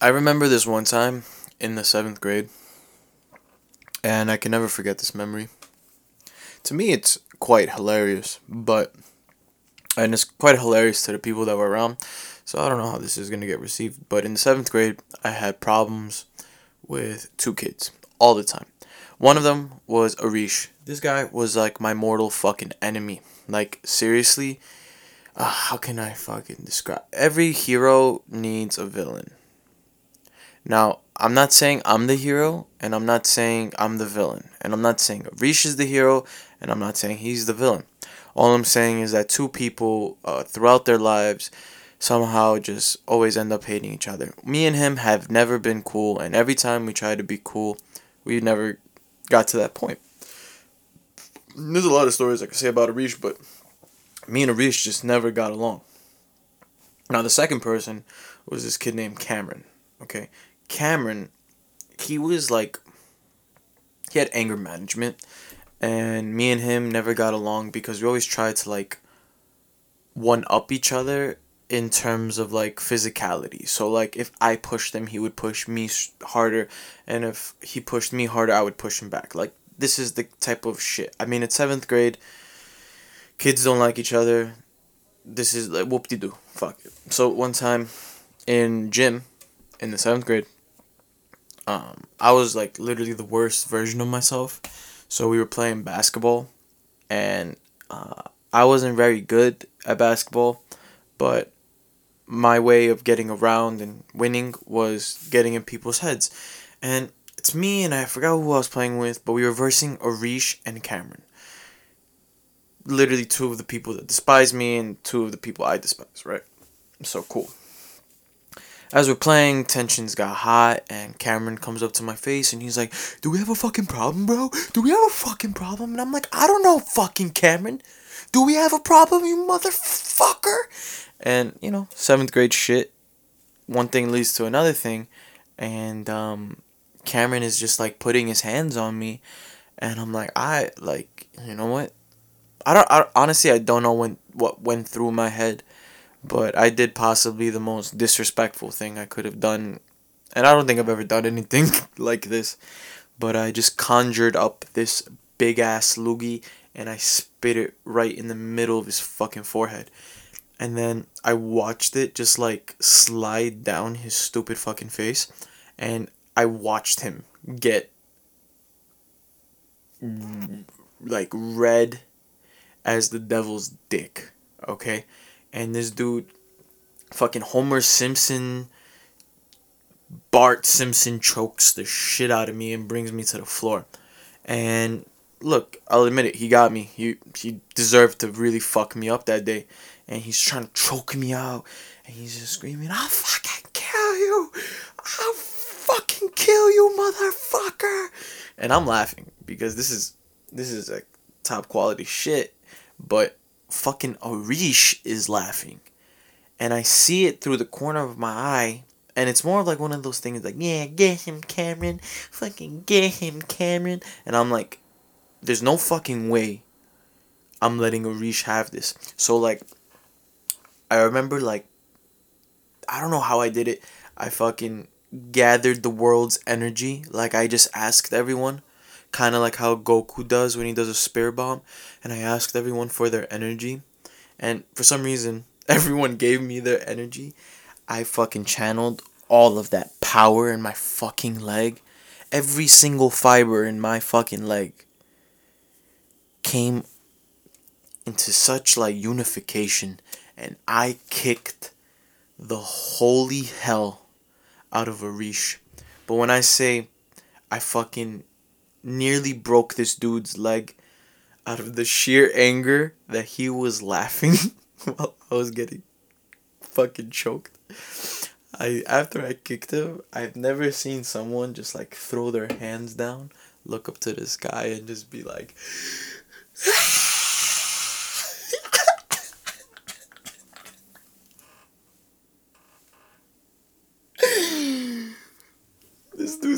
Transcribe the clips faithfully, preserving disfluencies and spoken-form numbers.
I remember this one time in the seventh grade, and I can never forget this memory. To me, it's quite hilarious, but, and it's quite hilarious to the people that were around, so I don't know how this is going to get received, but in the seventh grade, I had problems with two kids all the time. One of them was Arish. This guy was like my mortal fucking enemy. Like, seriously, uh, how can I fucking describe? Every hero needs a villain. Now, I'm not saying I'm the hero, and I'm not saying I'm the villain. And I'm not saying Arish is the hero, and I'm not saying he's the villain. All I'm saying is that two people uh, throughout their lives somehow just always end up hating each other. Me and him have never been cool, and every time we try to be cool, we never got to that point. There's a lot of stories I could say about Arish, but me and Arish just never got along. Now, the second person was this kid named Cameron, okay? Cameron, he was like, he had anger management, and me and him never got along because we always tried to, like, one-up each other in terms of, like, physicality. So, like, if I pushed him, he would push me harder, and if he pushed me harder, I would push him back. Like, this is the type of shit. I mean, it's seventh grade. Kids don't like each other. This is, like, whoop-de-doo. Fuck it. So, one time in gym, in the seventh grade, um, I was, like, literally the worst version of myself. So, we were playing basketball, and uh, I wasn't very good at basketball, but my way of getting around and winning was getting in people's heads. And it's me, and I forgot who I was playing with, but we were versing Arish and Cameron. Literally two of the people that despise me and two of the people I despise, right? So cool. As we're playing, tensions got hot, and Cameron comes up to my face, and he's like, "Do we have a fucking problem, bro? Do we have a fucking problem?" And I'm like, "I don't know, fucking Cameron. Do we have a problem, you motherfucker?" And, you know, seventh grade shit. One thing leads to another thing. And um, Cameron is just, like, putting his hands on me. And I'm like, I, like, you know what? I don't, I, honestly, I don't know when what went through my head. But I did possibly the most disrespectful thing I could have done. And I don't think I've ever done anything like this. But I just conjured up this big-ass loogie. And I spit it right in the middle of his fucking forehead. And then I watched it just, like, slide down his stupid fucking face. And I watched him get, like, red as the devil's dick, okay? And this dude, fucking Homer Simpson, Bart Simpson chokes the shit out of me and brings me to the floor. And look, I'll admit it, he got me. He, he deserved to really fuck me up that day. And he's trying to choke me out. And he's just screaming, "I'll fucking kill you. I'll fucking kill you, motherfucker." And I'm laughing because this is, this is like top quality shit. But fucking Arish is laughing. And I see it through the corner of my eye. And it's more of like one of those things like, "Yeah, get him, Cameron. Fucking get him, Cameron." And I'm like, there's no fucking way I'm letting Arish have this. So, like, I remember, like, I don't know how I did it. I fucking gathered the world's energy. Like, I just asked everyone, kind of like how Goku does when he does a spear bomb. And I asked everyone for their energy. And for some reason, everyone gave me their energy. I fucking channeled all of that power in my fucking leg. Every single fiber in my fucking leg came into such, like, unification. And I kicked the holy hell out of Arish. But when I say I fucking nearly broke this dude's leg out of the sheer anger that he was laughing while I was getting fucking choked. I after I kicked him, I've never seen someone just, like, throw their hands down, look up to the sky, and just be like...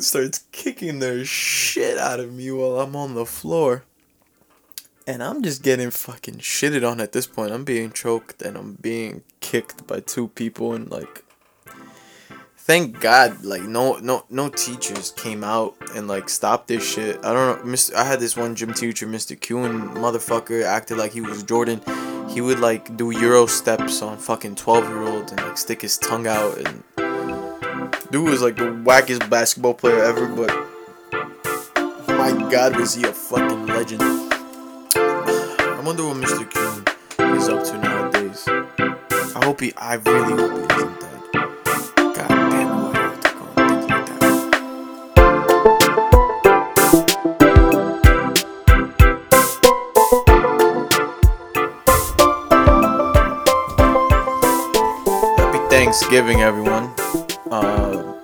starts kicking their shit out of me while I'm on the floor. And I'm just getting fucking shitted on at this point. I'm being choked and I'm being kicked by two people. And, like, thank God, like, no no no teachers came out and, like, stopped this shit. I don't know, Mister I had this one gym teacher, Mister Kewen, motherfucker, acted like he was Jordan. He would, like, do Euro steps on fucking twelve-year-olds and, like, stick his tongue out. And dude was, like, the wackest basketball player ever, but my God, was he a fucking legend. I wonder what Mister Kewen is up to nowadays. I hope he, I really hope he isn't dead. Thanksgiving, everyone, uh,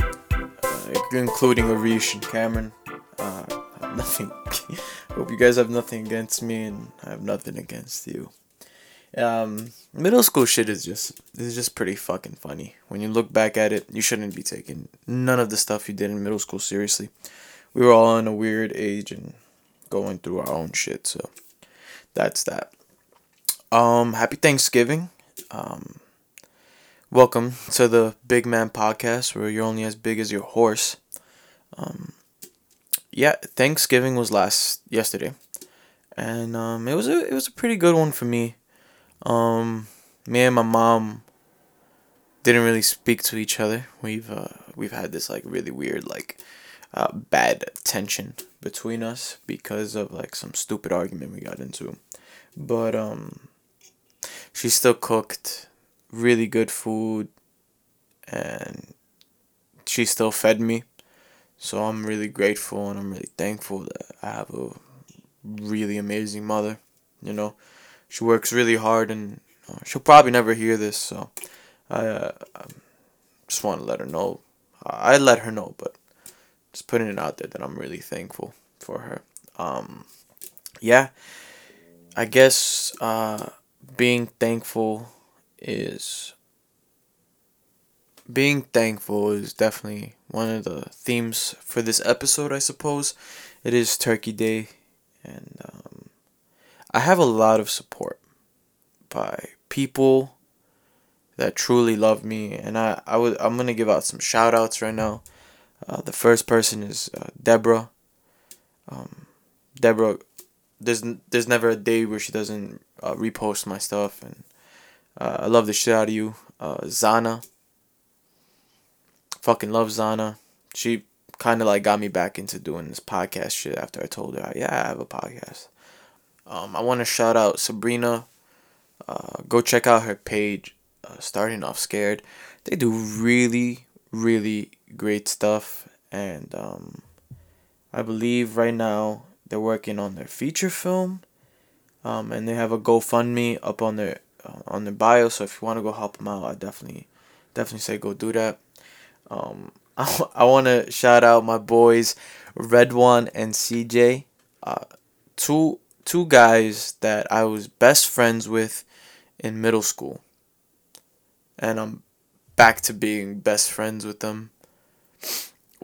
uh, including Arish and Cameron. Uh, I have nothing. I hope you guys have nothing against me, and I have nothing against you. Um, middle school shit is just is just pretty fucking funny. When you look back at it, you shouldn't be taking none of the stuff you did in middle school seriously. We were all in a weird age and going through our own shit, so that's that. Um, happy Thanksgiving. Um. Welcome to the Big Man Podcast, where you're only as big as your horse. Um, yeah, Thanksgiving was last yesterday, and um, it was a it was a pretty good one for me. Um, me and my mom didn't really speak to each other. We've uh, we've had this like really weird like uh, bad tension between us because of like some stupid argument we got into, but um, she still cooked really good food, and she still fed me, so I'm really grateful, and I'm really thankful that I have a really amazing mother. You know, she works really hard, and uh, she'll probably never hear this, so I, uh, I just want to let her know, I let her know, but just putting it out there that I'm really thankful for her. Um, yeah, I guess uh, being thankful is being thankful is definitely one of the themes for this episode, I suppose. It is Turkey Day, and um, I have a lot of support by people that truly love me, and I, I would I'm gonna give out some shout outs right now. Uh, the first person is uh, Deborah. Um, Deborah, there's there's never a day where she doesn't uh, repost my stuff, and Uh, I love the shit out of you. Uh, Zana. Fucking love Zana. She kind of like got me back into doing this podcast shit after I told her, yeah, I have a podcast. Um, I want to shout out Sabrina. Uh, go check out her page, uh, Starting Off Scared. They do really, really great stuff. And um, I believe right now they're working on their feature film. Um, and they have a GoFundMe up on their on the bio, so if you want to go help them out, I definitely definitely say go do that. um I, I want to shout out my boys Redwan and C J, uh two two guys that I was best friends with in middle school, and I'm back to being best friends with them.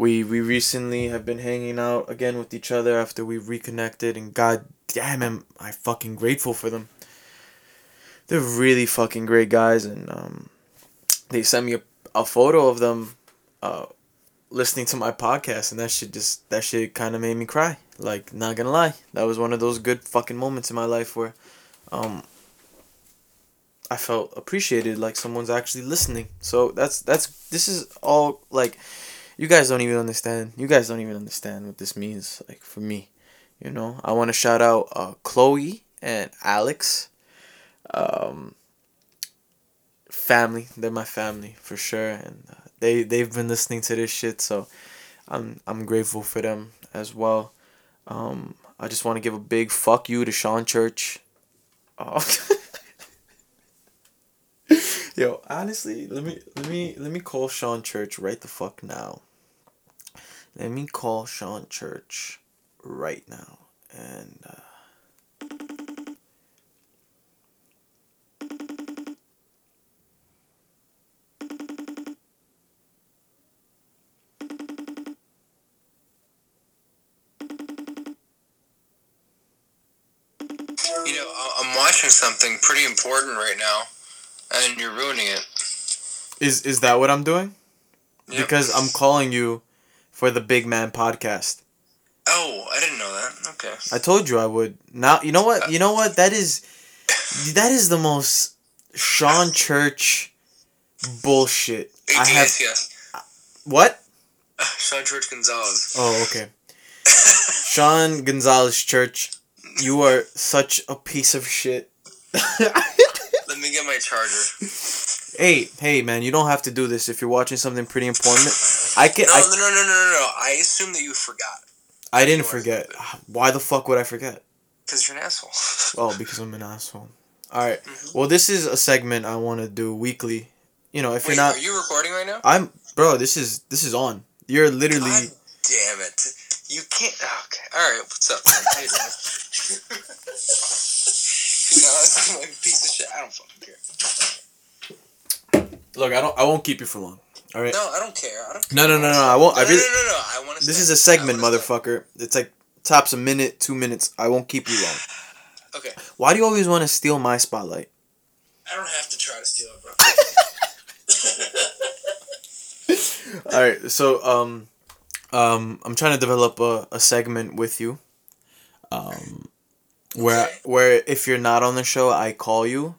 We we recently have been hanging out again with each other after we reconnected, and god damn am I fucking grateful for them. They're really fucking great guys, and um, they sent me a, a photo of them uh, listening to my podcast, and that shit just, that shit kind of made me cry. Like, not gonna lie. That was one of those good fucking moments in my life where um, I felt appreciated, like someone's actually listening. So that's, that's, this is all, like, you guys don't even understand. You guys don't even understand what this means, like, for me, you know? I want to shout out uh, Chloe and Alex. Um, family, they're my family for sure, and uh, they they've been listening to this shit, so I'm I'm grateful for them as well. Um, I just want to give a big fuck you to Sean Church. Oh. Yo, honestly, let me let me let me call Sean Church right the fuck now. Let me call Sean Church right now, and. Uh, something pretty important right now, and you're ruining it. Is is that what I'm doing? Yep. Because I'm calling you for the Big Man Podcast. Oh, I didn't know that. Okay. I told you I would. Now you know what? You know what? That is, that is the most Sean Church bullshit. I have. What? Uh, Sean Church-Gonzalez. Oh, okay. Sean Gonzalez Church, you are such a piece of shit. Let me get my charger. Hey, hey, man, you don't have to do this if you're watching something pretty important. I can. No, I, no, no, no, no, no. I assume that you forgot. I didn't forget. Why the fuck would I forget? Because you're an asshole. Oh, because I'm an asshole. All right. Mm-hmm. Well, this is a segment I want to do weekly. You know, if Wait, you're not. Are you recording right now? I'm, bro. This is this is on. You're literally. God damn it! You can't. Oh, okay. All right. What's up? How you doing? You know, it's like a piece of shit. I don't fucking care. Look, I don't. I won't keep you for long. All right. No, I don't care. I don't care. No, no, no, no. I won't. No, I really, no, no, no, no. I want to. This is a segment, motherfucker. Start. It's like tops a minute, two minutes. I won't keep you long. Okay. Why do you always want to steal my spotlight? I don't have to try to steal it, bro. All right. So, um, um, I'm trying to develop a, a segment with you, um, where okay. where if you're not on the show, I call you.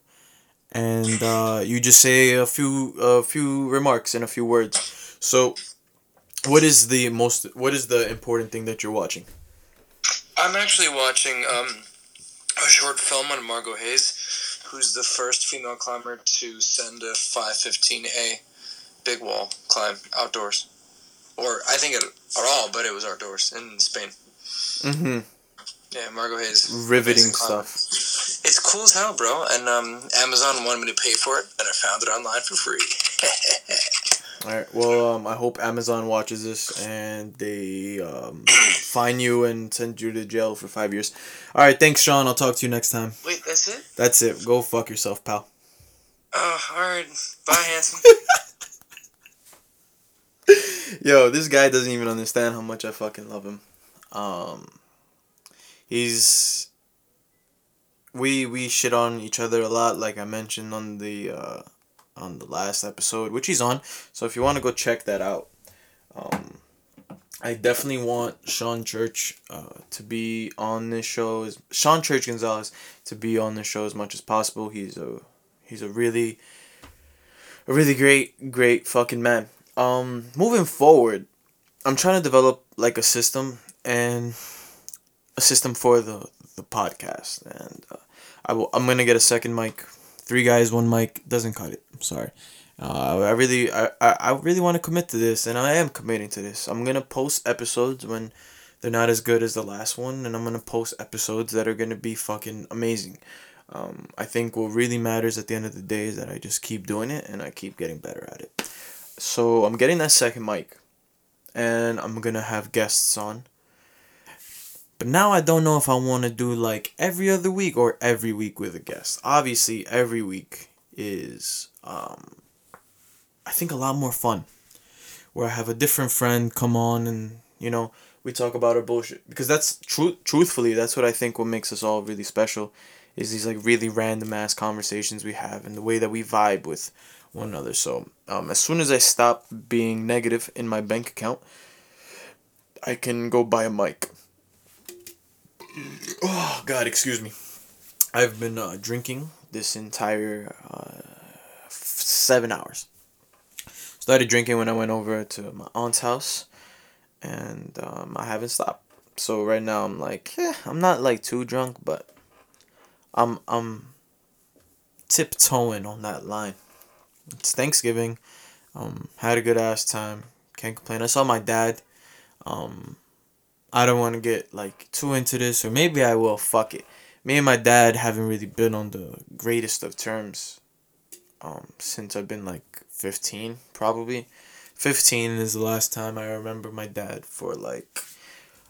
And uh, you just say a few a few remarks and a few words. So, what is the most? What is the important thing that you're watching? I'm actually watching um, a short film on Margo Hayes, who's the first female climber to send a five fifteen A big wall climb outdoors, or I think it, at all, but it was outdoors in Spain. Mm-hmm. Yeah, Margo Hayes. Riveting stuff. It's cool as hell, bro. And um, Amazon wanted me to pay for it, and I found it online for free. All right. Well, um, I hope Amazon watches this, and they um, fine you and send you to jail for five years. All right. Thanks, Sean. I'll talk to you next time. Wait, that's it? That's it. Go fuck yourself, pal. Oh, all right. Bye, handsome. Yo, this guy doesn't even understand how much I fucking love him. Um... He's, we we shit on each other a lot, like I mentioned on the uh, on the last episode, which he's on. So if you want to go check that out, um, I definitely want Sean Church uh, to be on this show. As, Sean Church Gonzalez to be on this show as much as possible. He's a he's a really a really great great fucking man. Um, moving forward, I'm trying to develop like a system and. A system for the, the podcast, and uh, I will. I'm gonna get a second mic. Three guys, one mic doesn't cut it. I'm sorry. Uh, I really, I, I really want to commit to this, and I am committing to this. I'm gonna post episodes when they're not as good as the last one, and I'm gonna post episodes that are gonna be fucking amazing. Um, I think what really matters at the end of the day is that I just keep doing it and I keep getting better at it. So I'm getting that second mic, and I'm gonna have guests on. But now I don't know if I want to do like every other week or every week with a guest. Obviously, every week is, um, I think, a lot more fun. Where I have a different friend come on and, you know, we talk about our bullshit. Because that's, tru- truthfully, that's what I think what makes us all really special. Is these like really random ass conversations we have and the way that we vibe with one another. So um, as soon as I stop being negative in my bank account, I can go buy a mic. Oh, God, excuse me. I've been uh, drinking this entire uh, f- seven hours. Started drinking when I went over to my aunt's house, and um, I haven't stopped. So right now I'm like, yeah, I'm not like too drunk, but I'm I'm tiptoeing on that line. It's Thanksgiving. Um, had a good ass time. Can't complain. I saw my dad. Um. I don't want to get, like, too into this, or maybe I will, fuck it. Me and my dad haven't really been on the greatest of terms um, since I've been, like, fifteen, probably. fifteen is the last time I remember my dad for, like,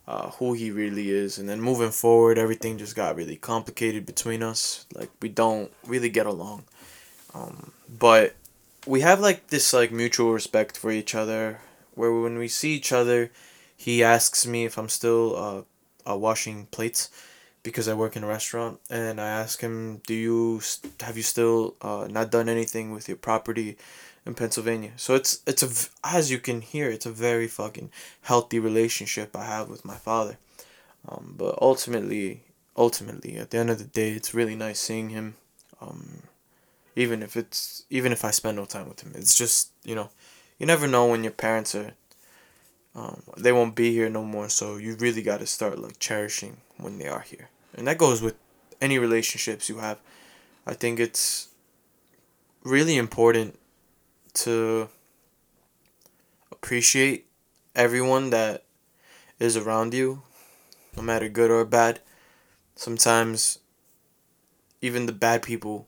uh, who he really is. And then moving forward, everything just got really complicated between us. Like, we don't really get along. Um, but we have, like, this, like, mutual respect for each other, where when we see each other... He asks me if I'm still uh, uh, washing plates because I work in a restaurant. And I ask him, "Do you st- have you still uh, not done anything with your property in Pennsylvania. So it's it's a, as you can hear, it's a very fucking healthy relationship I have with my father. Um, but ultimately, ultimately, at the end of the day, it's really nice seeing him. Um, even if it's even if I spend no time with him, it's just, you know, you never know when your parents are. Um, they won't be here no more, so you really got to start like cherishing when they are here, and that goes with any relationships you have. I think it's really important to appreciate everyone that is around you, no matter good or bad. Sometimes even the bad people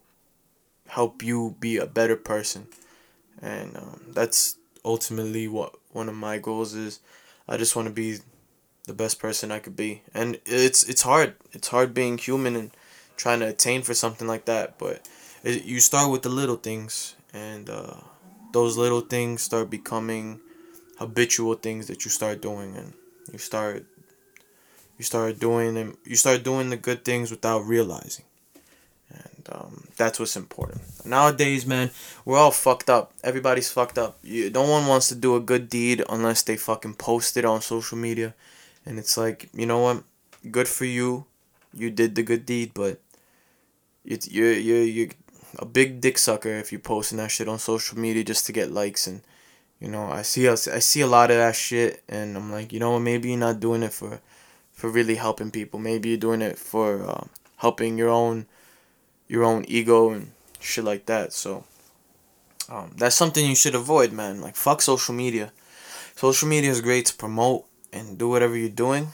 help you be a better person, and um, that's ultimately what one of my goals is. I just want to be the best person I could be, and it's it's hard it's hard being human and trying to attain for something like that, but it, you start with the little things, and uh, those little things start becoming habitual things that you start doing, and you start you start doing and you start doing the good things without realizing. And um, that's what's important. Nowadays, man, we're all fucked up. Everybody's fucked up. You, no one wants to do a good deed unless they fucking post it on social media. And it's like, you know what? Good for you. You did the good deed, but it, you're, you're, you're a big dick sucker if you're posting that shit on social media just to get likes. And, you know, I see, I see a lot of that shit. And I'm like, you know what? Maybe you're not doing it for, for really helping people. Maybe you're doing it for uh, helping your own... your own ego and shit like that. So um, that's something you should avoid, man. Like, fuck social media. Social media is great to promote and do whatever you're doing.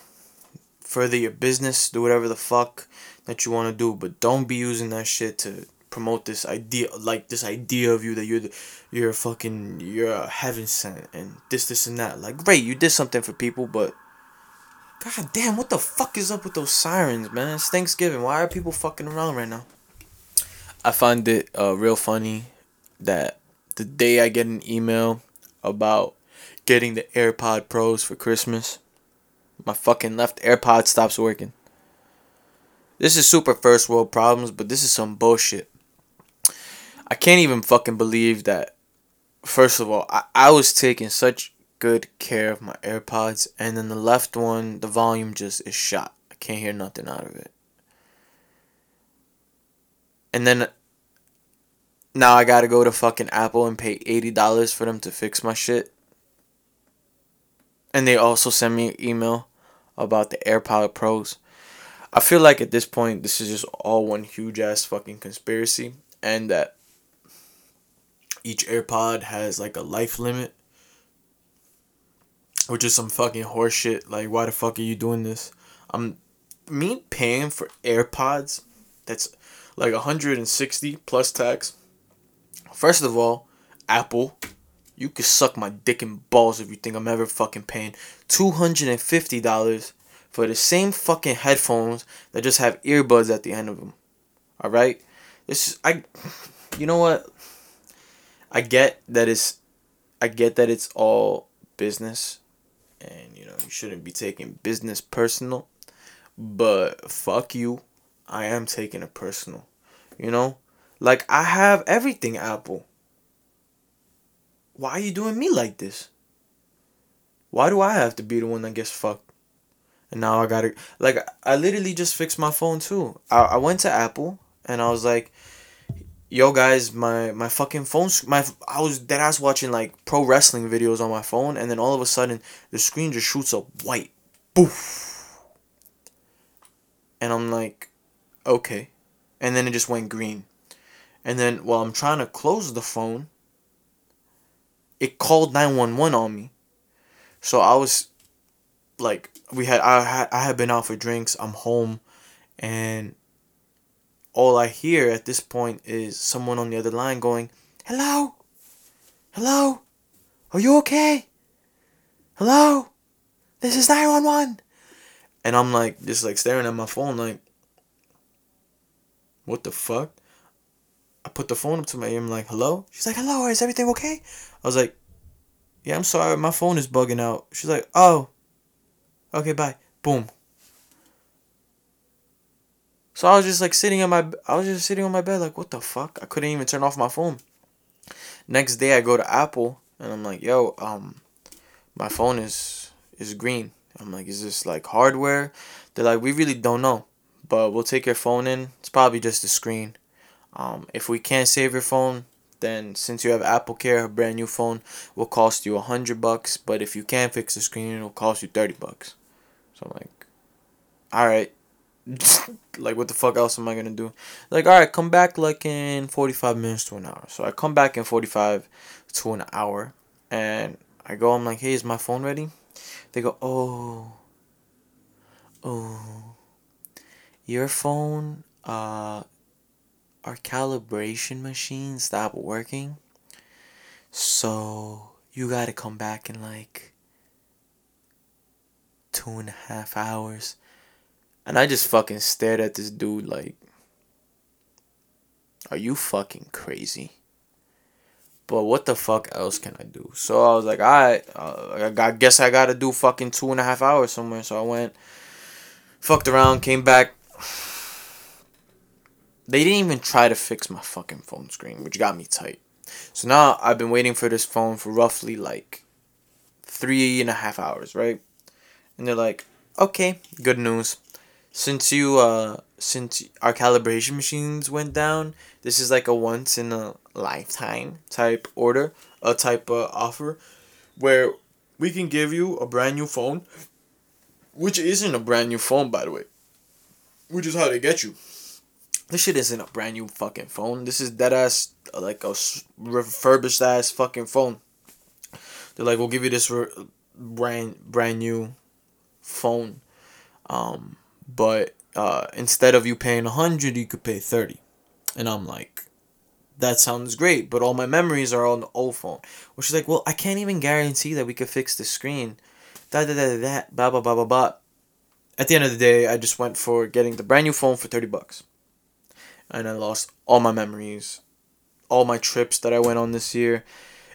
Further your business. Do whatever the fuck that you want to do. But don't be using that shit to promote this idea. Like, this idea of you that you're the, you're fucking... you're heaven sent. And this, this, and that. Like, great, you did something for people, but... God damn, what the fuck is up with those sirens, man? It's Thanksgiving. Why are people fucking around right now? I find it uh, real funny that the day I get an email about getting the AirPod Pros for Christmas, my fucking left AirPod stops working. This is super first world problems, but this is some bullshit. I can't even fucking believe that, first of all, I, I was taking such good care of my AirPods, and then the left one, the volume just is shot. I can't hear nothing out of it. And then now I gotta go to fucking Apple and pay eighty dollars for them to fix my shit. And they also send me an email about the AirPod Pros. I feel like at this point, this is just all one huge ass fucking conspiracy. And that each AirPod has like a life limit. Which is some fucking horseshit. Like, why the fuck are you doing this? I'm me paying for AirPods. That's... like one hundred sixty plus tax. First of all, Apple, you could suck my dick and balls if you think I'm ever fucking paying two hundred fifty dollars for the same fucking headphones that just have earbuds at the end of them. All right? This is, I you know what? I get that it's I get that it's all business, and you know, you shouldn't be taking business personal, but fuck you. I am taking it personal, you know? Like, I have everything, Apple. Why are you doing me like this? Why do I have to be the one that gets fucked? And now I gotta... like, I literally just fixed my phone, too. I, I went to Apple, and I was like, yo, guys, my, my fucking phone... my I was deadass watching, like, pro wrestling videos on my phone, and then all of a sudden, the screen just shoots up white. Boof! And I'm like... okay, and then it just went green, and then while I'm trying to close the phone, it called nine one one on me. So I was like, we had I had I had been out for drinks. I'm home, and all I hear at this point is someone on the other line going, "Hello, hello, are you okay? Hello, this is nine one one," and I'm like, just like staring at my phone, like. What the fuck? I put the phone up to my ear. I'm like, hello? She's like, hello, is everything okay? I was like, yeah, I'm sorry. My phone is bugging out. She's like, oh. Okay, bye. Boom. So I was just like sitting on my... I was just sitting on my bed like, what the fuck? I couldn't even turn off my phone. Next day I go to Apple and I'm like, yo, um, my phone is is green. I'm like, is this like hardware? They're like, we really don't know, but we'll take your phone in. It's probably just the screen. Um, if we can't save your phone, then since you have Apple Care, a brand new phone will cost you a hundred bucks. But if you can't fix the screen, it'll cost you thirty bucks. So I'm like, all right. Like, what the fuck else am I gonna do? Like, all right, come back like in forty-five minutes to an hour. So I come back in forty-five to an hour, and I go. I'm like, hey, is my phone ready? They go, oh, oh, your phone, uh, our calibration machine stopped working, so you gotta come back in like two and a half hours. And I just fucking stared at this dude like, are you fucking crazy? But what the fuck else can I do? So I was like, all right, uh, I guess I gotta do fucking two and a half hours somewhere. So I went, fucked around, came back. They didn't even try to fix my fucking phone screen, which got me tight. So now I've been waiting for this phone for roughly like three and a half hours, right? And they're like, okay, good news. Since you, uh, since our calibration machines went down, this is like a once in a lifetime type order, a type of offer where we can give you a brand new phone, which isn't a brand new phone, by the way, which is how they get you. This shit isn't a brand new fucking phone. This is dead ass, like a refurbished ass fucking phone. They're like, we'll give you this re- brand, brand new phone. Um, But uh, instead of you paying a hundred, you could pay thirty. And I'm like, that sounds great, but all my memories are on the old phone. Well, she's like, well, I can't even guarantee that we could fix the screen. Da da da da, blah, blah, blah, blah, blah. At the end of the day, I just went for getting the brand new phone for thirty bucks. And I lost all my memories, all my trips that I went on this year.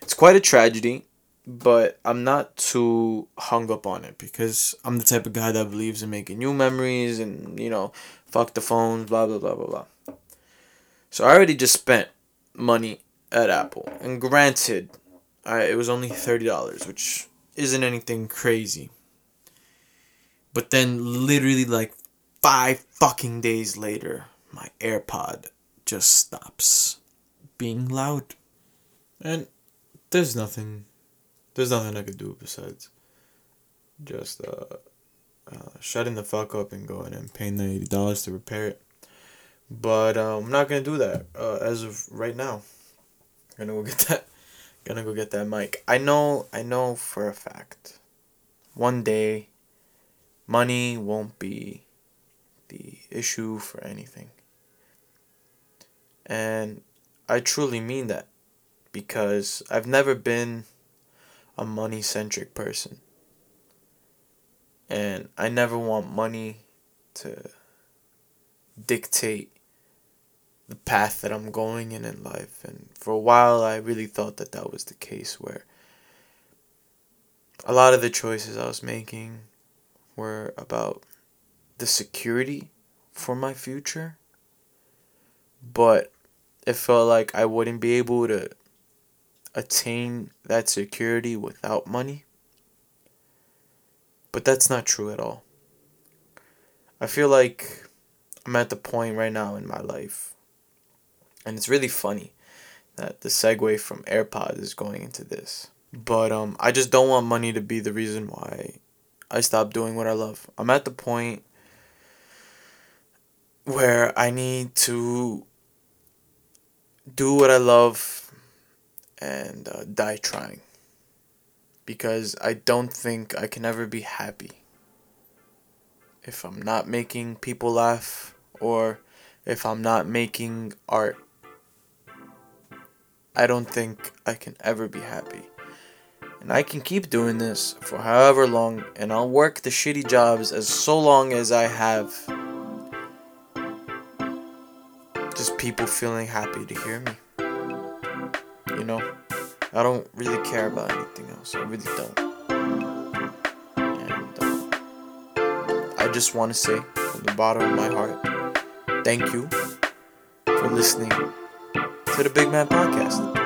It's quite a tragedy. But I'm not too hung up on it because I'm the type of guy that believes in making new memories and, you know, fuck the phones, blah, blah, blah, blah, blah. So I already just spent money at Apple. And granted, I, it was only thirty dollars, which isn't anything crazy. But then literally like five fucking days later, my AirPod just stops being loud. And there's nothing... There's nothing I could do besides just uh, uh, shutting the fuck up and going and paying the eighty dollars to repair it. But uh, I'm not going to do that uh, as of right now. I'm going to go get that. Gonna go get that mic. I know, I know for a fact, one day, money won't be the issue for anything. And I truly mean that because I've never been a money-centric person, and I never want money to dictate the path that I'm going in in life. And for a while I really thought that that was the case, where a lot of the choices I was making were about the security for my future, but it felt like I wouldn't be able to attain that security without money. But that's not true at all. I feel like I'm at the point right now in my life, and it's really funny that the segue from AirPods is going into this, but um I just don't want money to be the reason why I stop doing what I love. I'm at the point where I need to do what I love and uh, die trying, because I don't think I can ever be happy if I'm not making people laugh or if I'm not making art. I don't think I can ever be happy, and I can keep doing this for however long, and I'll work the shitty jobs as so long as I have just people feeling happy to hear me. You know, I don't really care about anything else. I really don't. And uh, I just want to say from the bottom of my heart, thank you for listening to the Big Man Podcast.